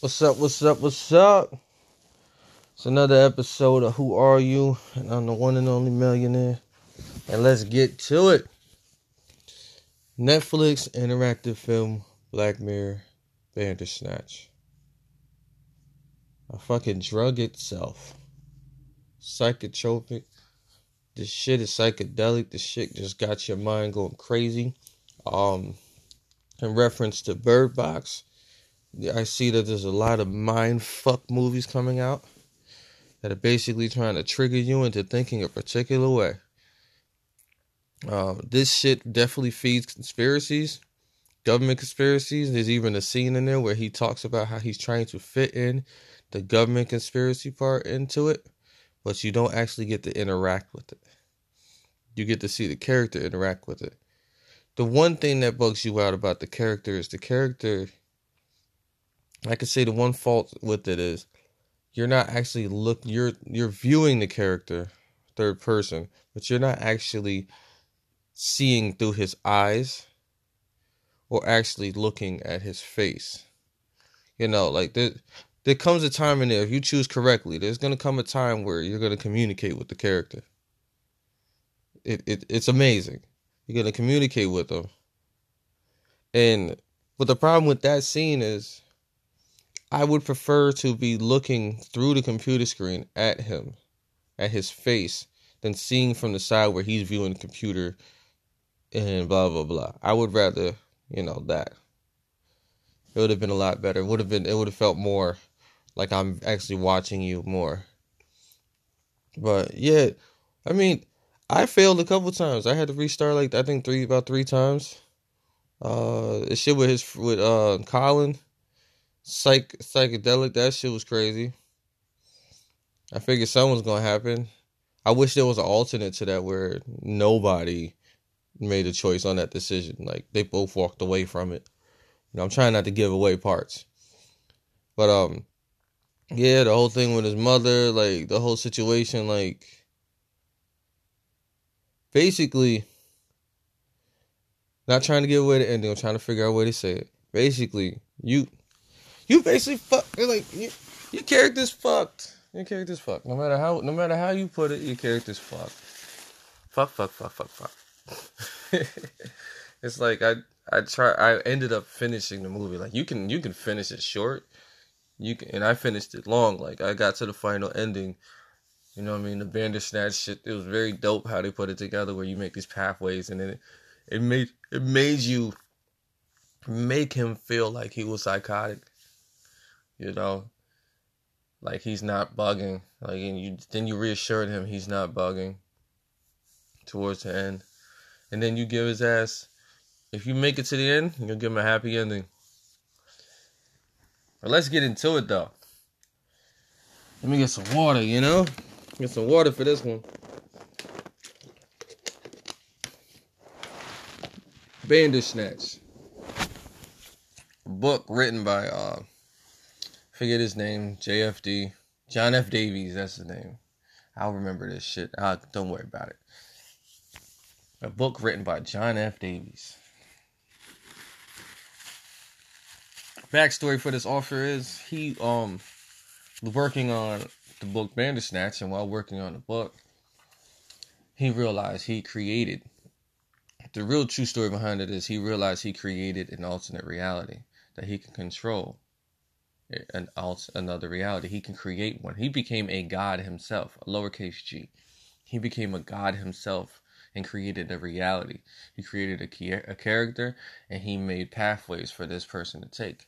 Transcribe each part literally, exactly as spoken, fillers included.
What's up, what's up, what's up? It's another episode of Who Are You? And I'm the one and only millionaire. And let's get to it. Netflix interactive film, Black Mirror, Bandersnatch. A fucking drug itself. Psychotropic. This shit is psychedelic. This shit just got your mind going crazy. Um, in reference to Bird Box, I see that there's a lot of mind fuck movies coming out that are basically trying to trigger you into thinking a particular way. Uh, this shit definitely feeds conspiracies, government conspiracies. There's even a scene in there where he talks about how he's trying to fit in the government conspiracy part into it, but you don't actually get to interact with it. You get to see the character interact with it. The one thing that bugs you out about the character is the character... I could say the one fault with it is you're not actually look you're you're viewing the character third person, but you're not actually seeing through his eyes or actually looking at his face. You know, like there there comes a time in there, if you choose correctly, there's gonna come a time where you're gonna communicate with the character. It it it's amazing. You're gonna communicate with them. And but the problem with that scene is I would prefer to be looking through the computer screen at him, at his face, than seeing from the side where he's viewing the computer and blah, blah, blah. I would rather, you know, that. It would have been a lot better. It would have been, it would have felt more like I'm actually watching you more. But yeah, I mean, I failed a couple times. I had to restart like, I think three, about three times. Uh, the shit with his, with, uh, Colin. Psych psychedelic, that shit was crazy. I figured something's gonna happen. I wish there was an alternate to that where nobody made a choice on that decision. Like they both walked away from it. You know, I'm trying not to give away parts. But um yeah, the whole thing with his mother, like the whole situation, like basically not trying to give away the ending, I'm trying to figure out a way to say it. Basically, you You basically fuck. You're like you, your character's fucked. Your character's fucked. No matter how, no matter how you put it, your character's fucked. Fuck, fuck, fuck, fuck, fuck. It's like I, I try. I ended up finishing the movie. Like you can, you can finish it short. You can, and I finished it long. Like I got to the final ending. You know what I mean? The Bandersnatch shit. It was very dope how they put it together, where you make these pathways, and then it, it made, it made you, make him feel like he was psychotic. You know, like he's not bugging. Like, and you then you reassured him he's not bugging towards the end. And then you give his ass, if you make it to the end, you'll give him a happy ending. But let's get into it, though. Let me get some water, you know? Get some water for this one. Bandersnatch. A book written by, uh, forget his name, J F D, John F. Davies, that's his name. I'll remember this shit. I'll, don't worry about it. A book written by John F. Davies. Backstory for this author is he um was working on the book Bandersnatch, and while working on the book, he realized he created, the real true story behind it is he realized he created an alternate reality that he could control. An alt, another reality. He can create one. He became a god himself, a lowercase g. He became a god himself and created a reality. He created a, a character, and he made pathways for this person to take.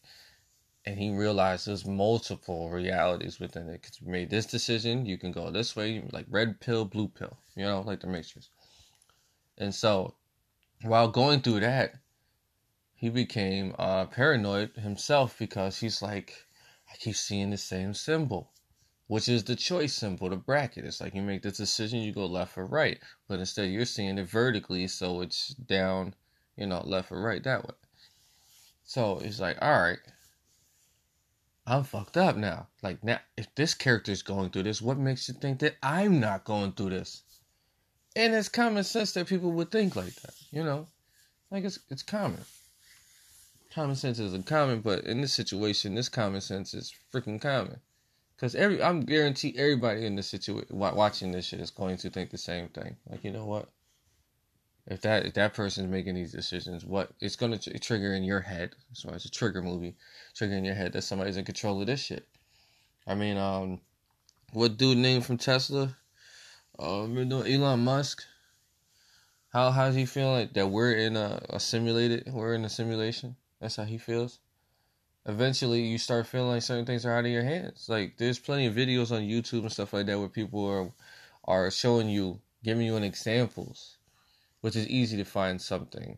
And he realized there's multiple realities within it. Because you made this decision, you can go this way, like red pill, blue pill, you know, like the Matrix. And so, while going through that, he became uh, paranoid himself because he's like, I keep seeing the same symbol, which is the choice symbol, the bracket. It's like you make this decision, you go left or right. But instead, you're seeing it vertically, so it's down, you know, left or right that way. So it's like, all right, I'm fucked up now. Like, now, if this character's going through this, what makes you think that I'm not going through this? And it's common sense that people would think like that, you know? Like, it's it's common. common sense isn't common, but in this situation, this common sense is freaking common. Because every, I'm guaranteed everybody in this situation watching this shit is going to think the same thing. Like, you know what? If that if that person's making these decisions, what it's going to trigger in your head. So it's a trigger movie. Trigger in your head that somebody's in control of this shit. I mean, um, what dude named from Tesla? Uh, you know, Elon Musk. How how's he feeling like that we're in a, a simulated, we're in a simulation? That's how he feels. Eventually, you start feeling like certain things are out of your hands. Like, there's plenty of videos on YouTube and stuff like that where people are are showing you, giving you an examples, which is easy to find something.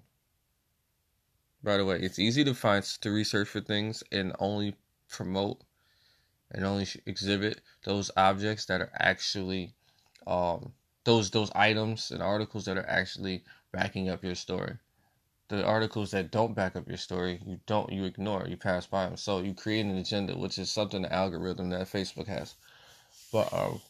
By the way, it's easy to find, to research for things and only promote and only exhibit those objects that are actually, um, those those items and articles that are actually backing up your story. The articles that don't back up your story, you don't, you ignore, you pass by them. So you create an agenda, which is something the algorithm that Facebook has. But um,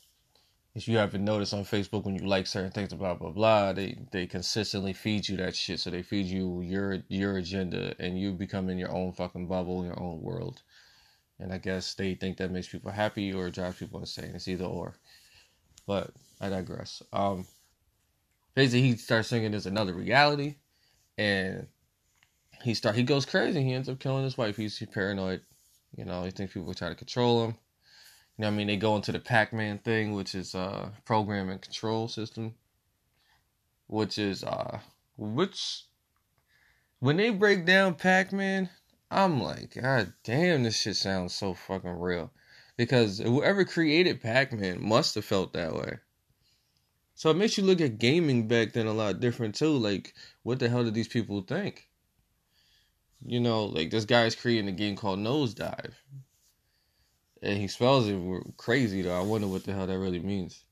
if you haven't noticed on Facebook, when you like certain things, blah blah blah, they they consistently feed you that shit. So they feed you your your agenda, and you become in your own fucking bubble, your own world. And I guess they think that makes people happy or drives people insane. It's either or. But I digress. Um, basically, he starts singing "There's Another Reality." And he start he goes crazy. He ends up killing his wife. He's, he's paranoid. You know, he thinks people try to control him. You know what I mean? They go into the Pac-Man thing, which is a program and control system. Which is, uh, which, when they break down Pac-Man, I'm like, God damn, this shit sounds so fucking real. Because whoever created Pac-Man must have felt that way. So it makes you look at gaming back then a lot different too. Like, what the hell did these people think? You know, like, this guy's creating a game called Nosedive. And he spells it crazy though. I wonder what the hell that really means.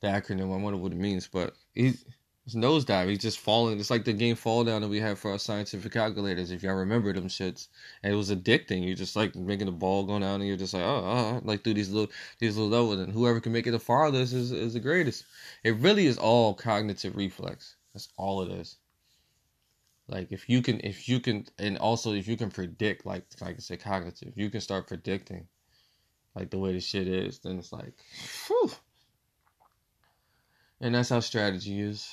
The acronym, I wonder what it means. But he's, it's Nosedive. He's just falling. It's like the game Fall Down that we had for our scientific calculators, if y'all remember them shits. And it was addicting. You're just like making the ball go down and you're just like, oh, oh, like through these little these little levels. And whoever can make it the farthest is, is the greatest. It really is all cognitive reflex. That's all it is. Like, if you can, if you can, and also if you can predict, like, like I said, cognitive, if you can start predicting, like, the way the shit is, then it's like, whew. And that's how strategy is.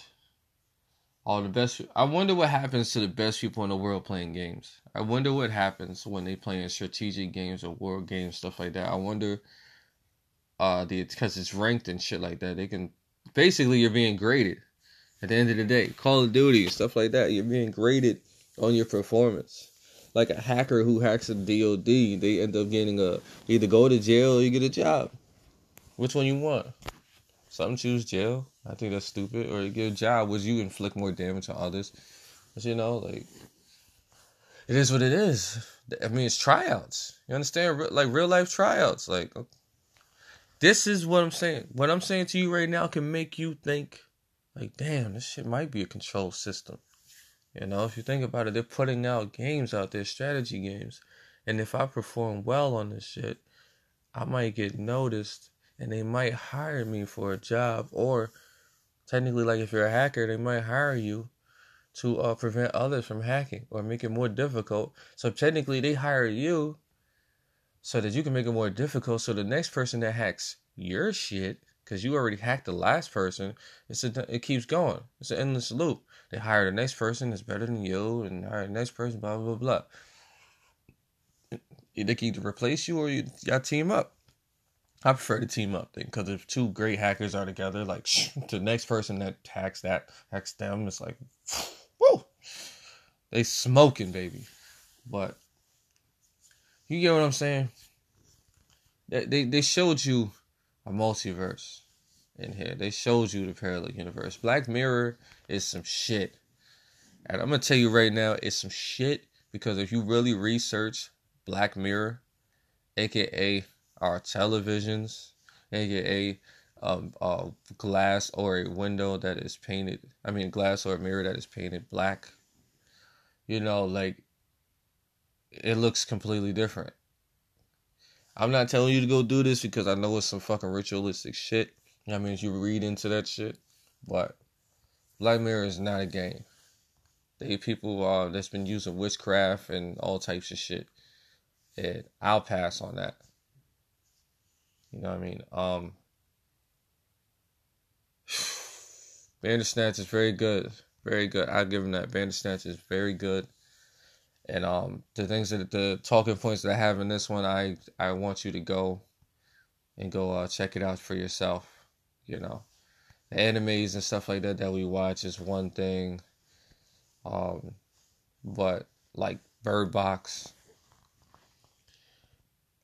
All the best. I wonder what happens to the best people in the world playing games. I wonder what happens when they playing strategic games or world games, stuff like that. I wonder, uh, the because it's ranked and shit like that. They can basically, you're being graded. At the end of the day, Call of Duty and stuff like that, you're being graded on your performance. Like a hacker who hacks a D O D, they end up getting a, either go to jail or you get a job. Which one you want? Some choose jail. I think that's stupid. Or you get a job, would you inflict more damage on others? But you know, like, it is what it is. I mean, it's tryouts. You understand? Like, real life tryouts. Like, this is what I'm saying. What I'm saying to you right now can make you think, like, damn, this shit might be a control system. You know, if you think about it, they're putting out games out there, strategy games. And if I perform well on this shit, I might get noticed and they might hire me for a job. Or technically, like, if you're a hacker, they might hire you to uh, prevent others from hacking or make it more difficult. So technically, they hire you so that you can make it more difficult. So the next person that hacks your shit, because you already hacked the last person, it's a, it keeps going. It's an endless loop. They hire the next person that's better than you, and hire the next person, blah, blah, blah. They can either replace you or you, y'all team up. I prefer to team up then, because if two great hackers are together, like, the next person that hacks that, hacks them, it's like, woo! They smoking, baby. But you get what I'm saying? They, they, they showed you a multiverse in here. They showed you the parallel universe. Black Mirror is some shit. And I'm going to tell you right now, it's some shit. Because if you really research Black Mirror, a k a our televisions, a k a um, a glass or a window that is painted, I mean, glass or a mirror that is painted black, you know, like, it looks completely different. I'm not telling you to go do this because I know it's some fucking ritualistic shit. I mean, if you read into that shit. But Black Mirror is not a game. They people uh, that's been using witchcraft and all types of shit. And I'll pass on that. You know what I mean? Um, Bandersnatch is very good. Very good. I'll give him that. Bandersnatch is very good. And um, the things that the talking points that I have in this one, I, I want you to go and go uh, check it out for yourself. You know, the animes and stuff like that that we watch is one thing. Um, but like Bird Box.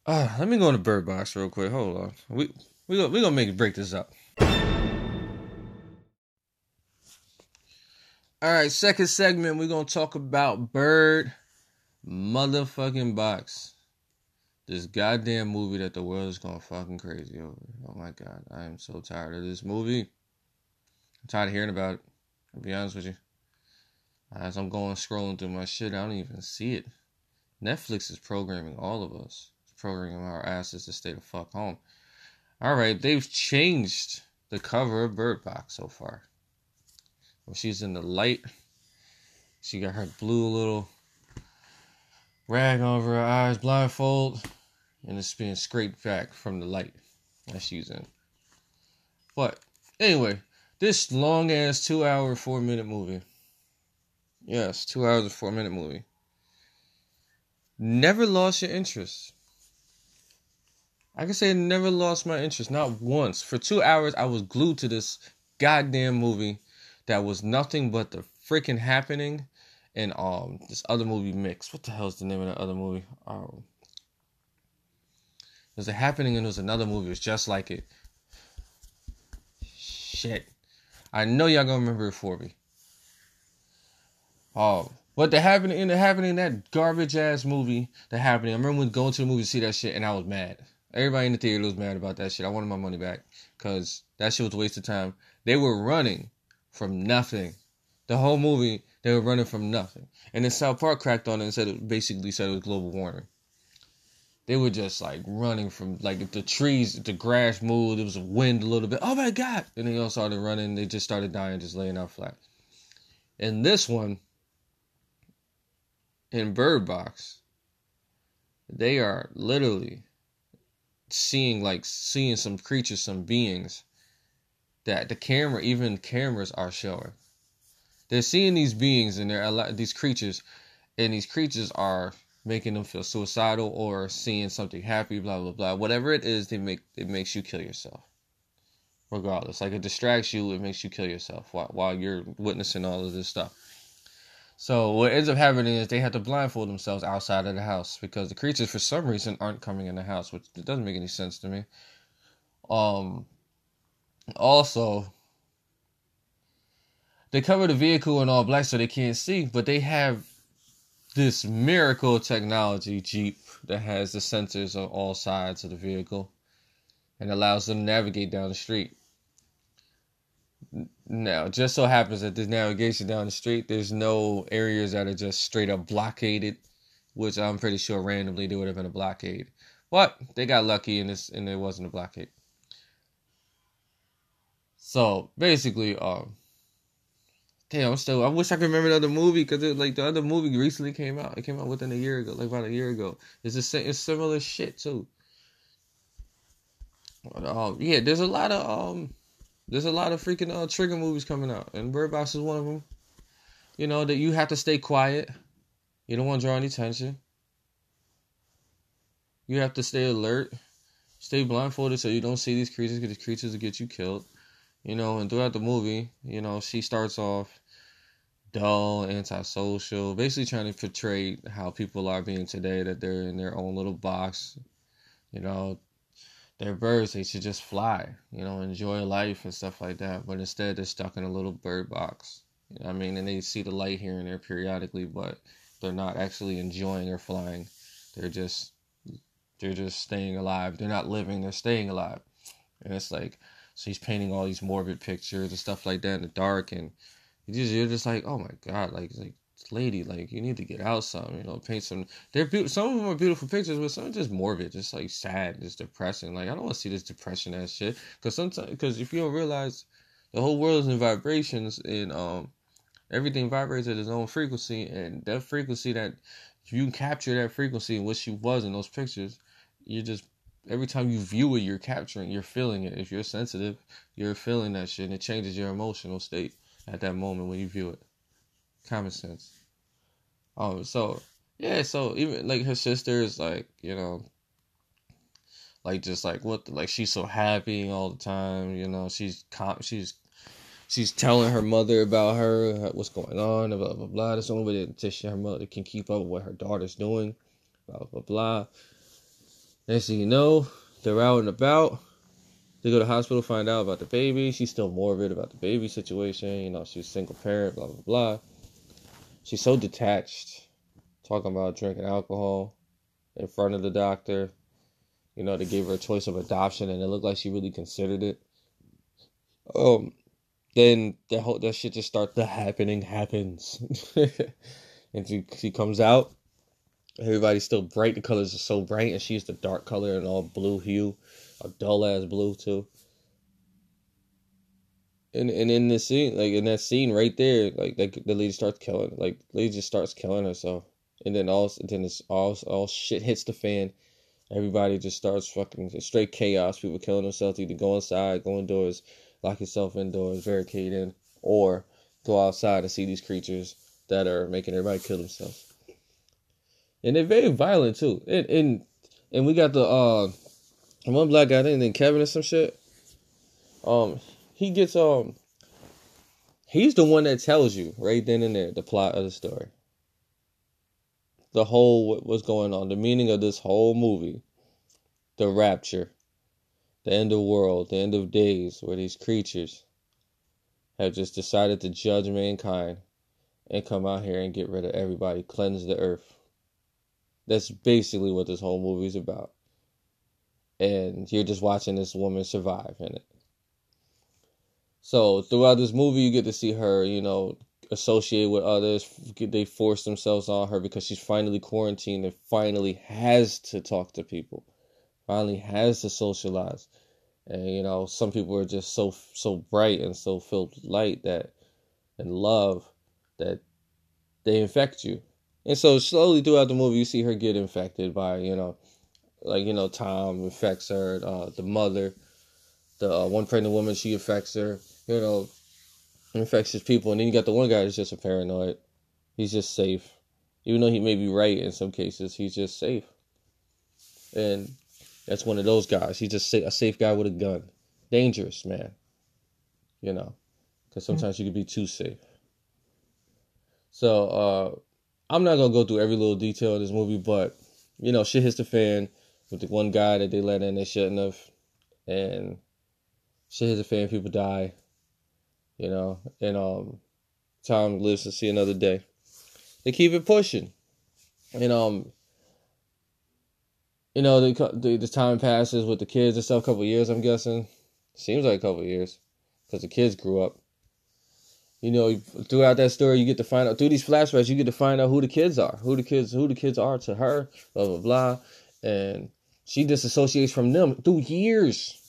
Uh, let me go into Bird Box real quick. Hold on. We we go, we gonna make break this up. All right, second segment. We're gonna talk about Bird motherfucking Box. This goddamn movie that the world is going fucking crazy over. Oh my god, I am so tired of this movie. I'm tired of hearing about it. I'll be honest with you. As I'm going scrolling through my shit, I don't even see it. Netflix is programming all of us. It's programming our asses to stay the fuck home. Alright, they've changed the cover of Bird Box so far. When she's in the light, she got her blue little rag over her eyes, blindfold, and it's being scraped back from the light that she's in. But anyway, this long ass two hour four minute movie. Yes, two hours and four minute movie. Never lost your interest. I can say I never lost my interest, not once. For two hours, I was glued to this goddamn movie that was nothing but the freaking happening. And um, this other movie mix. What the hell is the name of that other movie? Um, there's a happening and there's another movie. It's just like it. Shit. I know y'all gonna remember it for me. Um, but the happening and the happening, that garbage ass movie, the happening. I remember going to the movie to see that shit and I was mad. Everybody in the theater was mad about that shit. I wanted my money back because that shit was a waste of time. They were running from nothing. The whole movie, they were running from nothing. And then South Park cracked on it and said it basically said it was global warming. They were just like running from, like if the trees, if the grass moved, it was a wind a little bit. Oh my God. And they all started running. They just started dying, just laying out flat. And this one, in Bird Box, they are literally seeing like seeing some creatures, some beings that the camera, even cameras are showing. They're seeing these beings and they're these creatures, and these creatures are making them feel suicidal or seeing something happy, blah blah blah. Whatever it is, they make it makes you kill yourself. Regardless, like it distracts you, it makes you kill yourself while while you're witnessing all of this stuff. So what ends up happening is they have to blindfold themselves outside of the house because the creatures for some reason aren't coming in the house, which doesn't make any sense to me. Um. Also, they cover the vehicle in all black so they can't see, but they have this miracle technology Jeep that has the sensors on all sides of the vehicle and allows them to navigate down the street. Now, it just so happens that this navigation down the street, there's no areas that are just straight up blockaded, which I'm pretty sure randomly there would have been a blockade. But they got lucky and, this, and there wasn't a blockade. So, basically, um... Damn, I'm still. I wish I could remember the other movie because like the other movie recently came out. It came out within a year ago, like about a year ago. It's the it's similar shit too. But, um, yeah, there's a lot of um, there's a lot of freaking uh, trigger movies coming out, and Bird Box is one of them. You know that you have to stay quiet. You don't want to draw any attention. You have to stay alert, stay blindfolded so you don't see these creatures because these creatures will get you killed. You know, and throughout the movie, you know, she starts off dull, antisocial, basically trying to portray how people are being today, that they're in their own little box. You know, they're birds, they should just fly, you know, enjoy life and stuff like that. But instead, they're stuck in a little bird box. You know what I mean? And they see the light here and there periodically, but they're not actually enjoying or flying. They're just, they're just staying alive. They're not living, they're staying alive. And it's like... So he's painting all these morbid pictures and stuff like that in the dark. And you're just like, oh my God, like, like lady, like, you need to get out some, you know, paint some. They're be- Some of them are beautiful pictures, but some are just morbid, just like sad, just depressing. Like, I don't want to see this depression ass shit. Because sometimes, because if you don't realize the whole world is in vibrations, and um, Everything vibrates at its own frequency, and that frequency that you capture, that frequency, which she was in those pictures, you just, every time you view it, you're capturing, you're feeling it. If you're sensitive, you're feeling that shit, and it changes your emotional state at that moment when you view it. Common sense. Um, so, yeah, so even, like, her sister is, like, you know, like, just, like, what, the, like, she's so happy all the time, you know, she's, she's, she's telling her mother about her, what's going on, blah, blah, blah. That's the only way that her mother can keep up with what her daughter's doing, blah, blah, blah. Next thing you know, they're out and about. They go to the hospital, find out about the baby. She's still morbid about the baby situation. You know, she's a single parent, blah, blah, blah. She's so detached. Talking about drinking alcohol in front of the doctor. You know, they gave her a choice of adoption, and it looked like she really considered it. Um... Then that whole that shit just starts. The happening happens, and she she comes out. Everybody's still bright. The colors are so bright, and she's the dark color and all blue hue, a dull ass blue too. And and in this scene, like in that scene right there, like like the lady starts killing, like the lady just starts killing herself, and then all then it's all all shit hits the fan. Everybody just starts fucking straight chaos. People killing themselves. Either go inside, go indoors. Lock yourself indoors, barricade in, or go outside and see these creatures that are making everybody kill themselves. And they're very violent too. And and, and we got the uh, one black guy, I think, Kevin or some shit. Um, he gets um, he's the one that tells you right then and there the plot of the story, the whole what what's going on, the meaning of this whole movie, the rapture. The end of the world, the end of days, where these creatures have just decided to judge mankind and come out here and get rid of everybody, cleanse the earth. That's basically what this whole movie is about. And you're just watching this woman survive in it. So throughout this movie, you get to see her, you know, associate with others. They force themselves on her because she's finally quarantined and finally has to talk to people. Finally has to socialize. And, you know, some people are just so so bright and so filled with light that and love that they infect you. And so slowly throughout the movie, you see her get infected by, you know, like, you know, Tom infects her, uh, the mother, the uh, one pregnant woman, she infects her, you know, infectious people. And then you got the one guy that's just a paranoid. He's just safe. Even though he may be right in some cases, he's just safe. And that's one of those guys. He's just a safe guy with a gun. Dangerous, man. You know, because sometimes you can be too safe. So, uh, I'm not going to go through every little detail of this movie, but, you know, shit hits the fan with the one guy that they let in they shouldn't have. And shit hits the fan, people die. You know, and um, Tom lives to see another day. They keep it pushing. And, um... You know, the, the the time passes with the kids and stuff. A couple of years, I'm guessing. Seems like a couple of years, because the kids grew up. You know, throughout that story, you get to find out through these flashbacks. You get to find out who the kids are, who the kids, who the kids are to her, blah blah blah, and she disassociates from them through years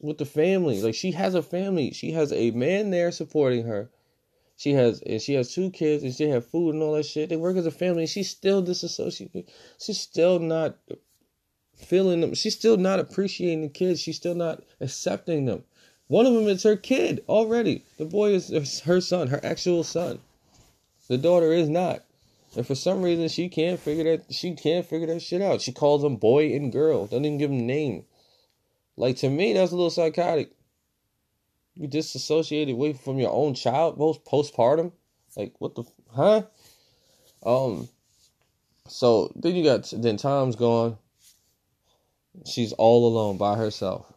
with the family. Like she has a family, she has a man there supporting her. She has and she has two kids and she have food and all that shit. They work as a family. And she's still disassociated. She's still not. Feeling them, she's still not appreciating the kids. She's still not accepting them. One of them is her kid already. The boy is her son, her actual son. The daughter is not, and for some reason she can't figure that. She can't figure that shit out. She calls them boy and girl. Doesn't even give them a name. Like to me, that's a little psychotic. You disassociated away from your own child, most postpartum. Like what the huh? Um. So then you got then Tom's gone. She's all alone by herself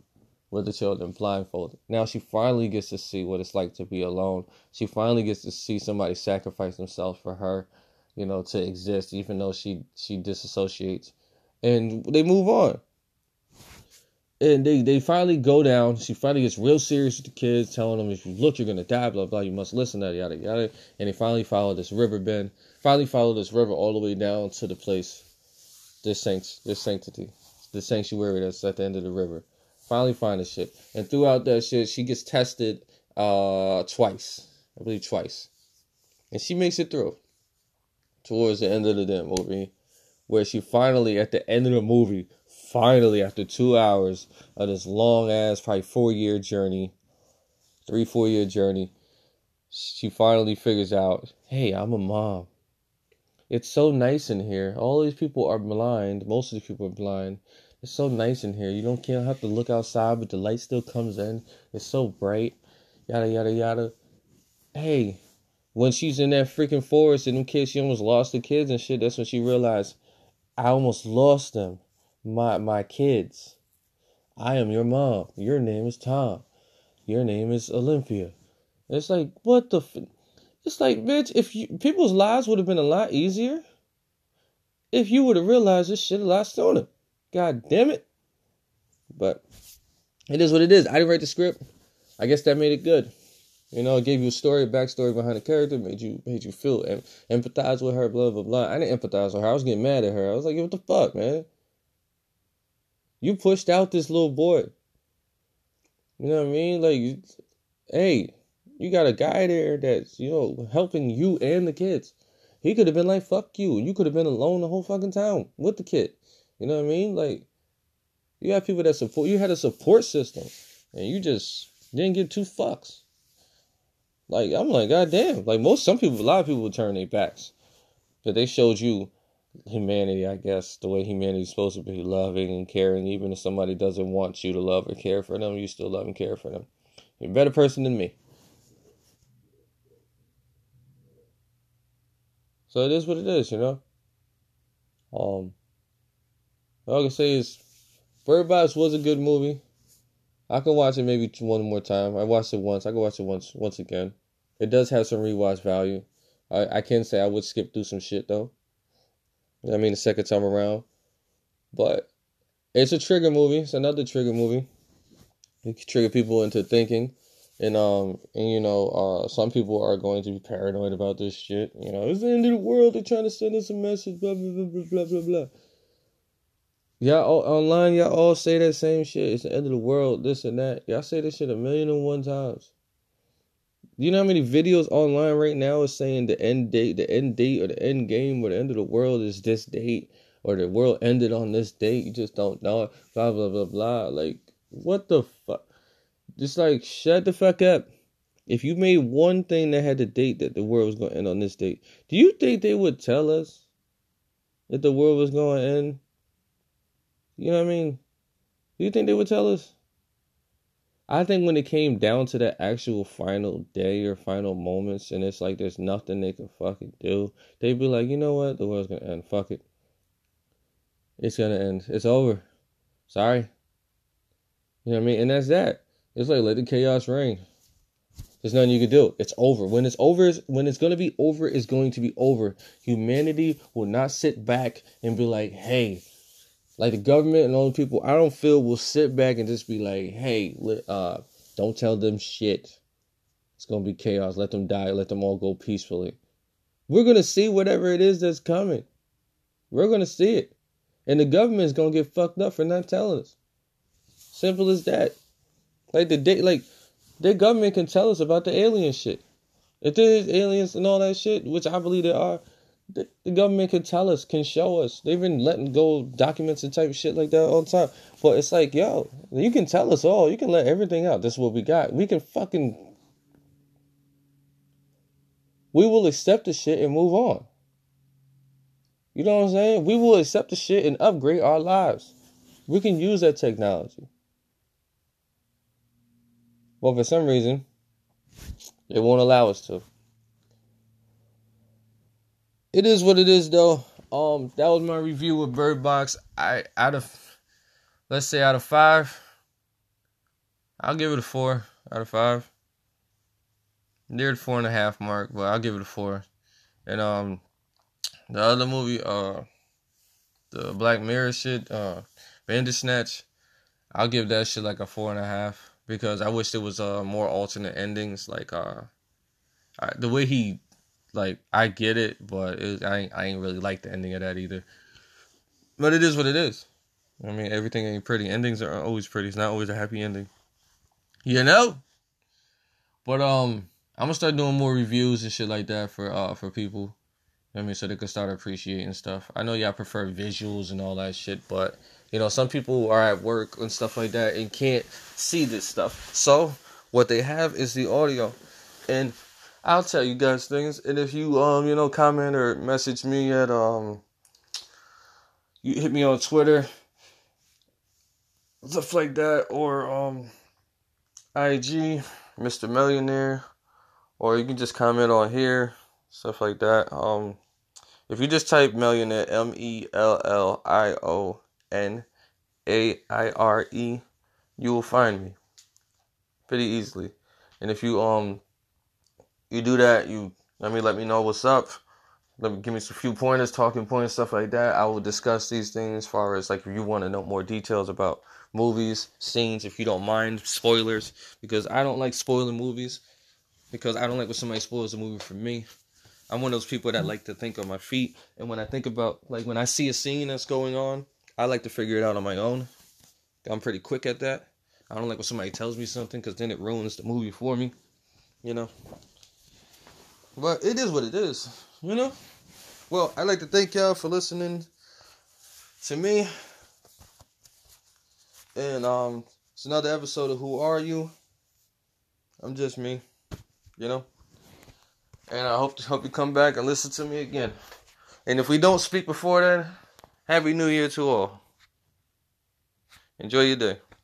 with the children blindfolded. Now she finally gets to see what it's like to be alone. She finally gets to see somebody sacrifice themselves for her, you know, to exist, even though she, she disassociates. And they move on. And they, they finally go down. She finally gets real serious with the kids, telling them, if you look, you're going to die, blah, blah, you must listen to that, yada, yada. And they finally follow this river bend, finally follow this river all the way down to the place, this, sanct- this sanctity. The sanctuary that's at the end of the river. Finally find the shit. And throughout that shit, she gets tested uh twice. I believe twice. And she makes it through towards the end of the damn movie, where she finally, at the end of the movie, finally, after two hours of this long-ass, probably four-year journey, three, four-year journey, she finally figures out, hey, I'm a mom. It's so nice in here. All these people are blind. Most of the people are blind. It's so nice in here. You don't can't have to look outside, but the light still comes in. It's so bright. Yada, yada, yada. Hey, when she's in that freaking forest and them kids, she almost lost the kids and shit. That's when she realized, I almost lost them. My my kids. I am your mom. Your name is Tom. Your name is Olympia. It's like, what the... F- It's like, bitch, if you, people's lives would have been a lot easier if you would have realized this shit a lot sooner. God damn it. But it is what it is. I didn't write the script. I guess that made it good. You know, it gave you a story, a backstory behind the character, made you made you feel, em- empathize with her, blah, blah, blah. I didn't empathize with her. I was getting mad at her. I was like, what the fuck, man? You pushed out this little boy. You know what I mean? Like, hey... You got a guy there that's, you know, helping you and the kids. He could have been like, fuck you. You could have been alone the whole fucking time with the kid. You know what I mean? Like, you have people that support. You had a support system. And you just didn't give two fucks. Like, I'm like, goddamn. Like, most, some people, a lot of people would turn their backs. But they showed you humanity, I guess. The way humanity's supposed to be, loving and caring. Even if somebody doesn't want you to love or care for them, you still love and care for them. You're a better person than me. So it is what it is, you know? Um, all I can say is, Bird Box was a good movie. I can watch it maybe one more time. I watched it once. I can watch it once once again. It does have some rewatch value. I, I can say I would skip through some shit, though. You know what I mean, the second time around. But it's a trigger movie. It's another trigger movie. It can trigger people into thinking. And, um, and you know, uh, some people are going to be paranoid about this shit. You know, it's the end of the world. They're trying to send us a message, blah, blah, blah, blah, blah, blah, blah. Y'all all, online, y'all all say that same shit. It's the end of the world, this and that. Y'all say this shit a million and one times. You know how many videos online right now is saying the end date, the end date or the end game or the end of the world is this date or the world ended on this date. You just don't know it, blah, blah, blah, blah. Like, what the fuck? Just like, shut the fuck up. If you made one thing that had the date that the world was going to end on this date, do you think they would tell us that the world was going to end? You know what I mean? Do you think they would tell us? I think when it came down to the actual final day or final moments, and it's like there's nothing they can fucking do, they'd be like, you know what? The world's going to end. Fuck it. It's going to end. It's over. Sorry. You know what I mean? And that's that. It's like, let the chaos reign. There's nothing you can do. It's over. When it's over, when it's going to be over, it's going to be over. Humanity will not sit back and be like, hey. Like the government and all the people, I don't feel, will sit back and just be like, hey, uh, don't tell them shit. It's going to be chaos. Let them die. Let them all go peacefully. We're going to see whatever it is that's coming. We're going to see it. And the government's going to get fucked up for not telling us. Simple as that. Like, the day, like their government can tell us about the alien shit. If there's aliens and all that shit, which I believe there are, the, the government can tell us, can show us. They've been letting go documents and type of shit like that all the time. But it's like, yo, you can tell us all. You can let everything out. This is what we got. We can fucking... We will accept the shit and move on. You know what I'm saying? We will accept the shit and upgrade our lives. We can use that technology. Well, for some reason, they won't allow us to. It is what it is, though. Um, that was my review with Bird Box. I out of, let's say out of five, I'll give it a four out of five. Near the four and a half mark, but I'll give it a four. And um, the other movie, uh, the Black Mirror shit, uh, Bandersnatch, I'll give that shit like a four and a half. Because I wish there was uh, more alternate endings. Like, uh, I, the way he, like, I get it, but it was, I, ain't, I ain't really like the ending of that either. But it is what it is. I mean, everything ain't pretty. Endings are always pretty. It's not always a happy ending. You know? But, um, I'm gonna start doing more reviews and shit like that for uh for people. You know what I mean, so they can start appreciating stuff. I know y'all prefer visuals and all that shit, but you know, some people are at work and stuff like that and can't see this stuff. So what they have is the audio, and I'll tell you guys things. And if you um you know comment or message me at um you hit me on Twitter, stuff like that, or um I G Mister Millionaire. Or you can just comment on here, stuff like that. Um, if you just type millionaire, M E L L I O N A I R E, you will find me pretty easily. And if you um, you do that, you let me let me know what's up. Let me give me some few pointers, talking points, stuff like that. I will discuss these things as far as like if you want to know more details about movies, scenes, if you don't mind spoilers, because I don't like spoiling movies. Because I don't like when somebody spoils a movie for me. I'm one of those people that like to think on my feet. And when I think about, like, when I see a scene that's going on, I like to figure it out on my own. I'm pretty quick at that. I don't like when somebody tells me something, because then it ruins the movie for me. You know? But it is what it is. You know? Well, I'd like to thank y'all for listening to me. And um, it's another episode of Who Are You? I'm just me. You know, and I hope to hope you come back and listen to me again. And if we don't speak before then, Happy New Year to all. Enjoy your day.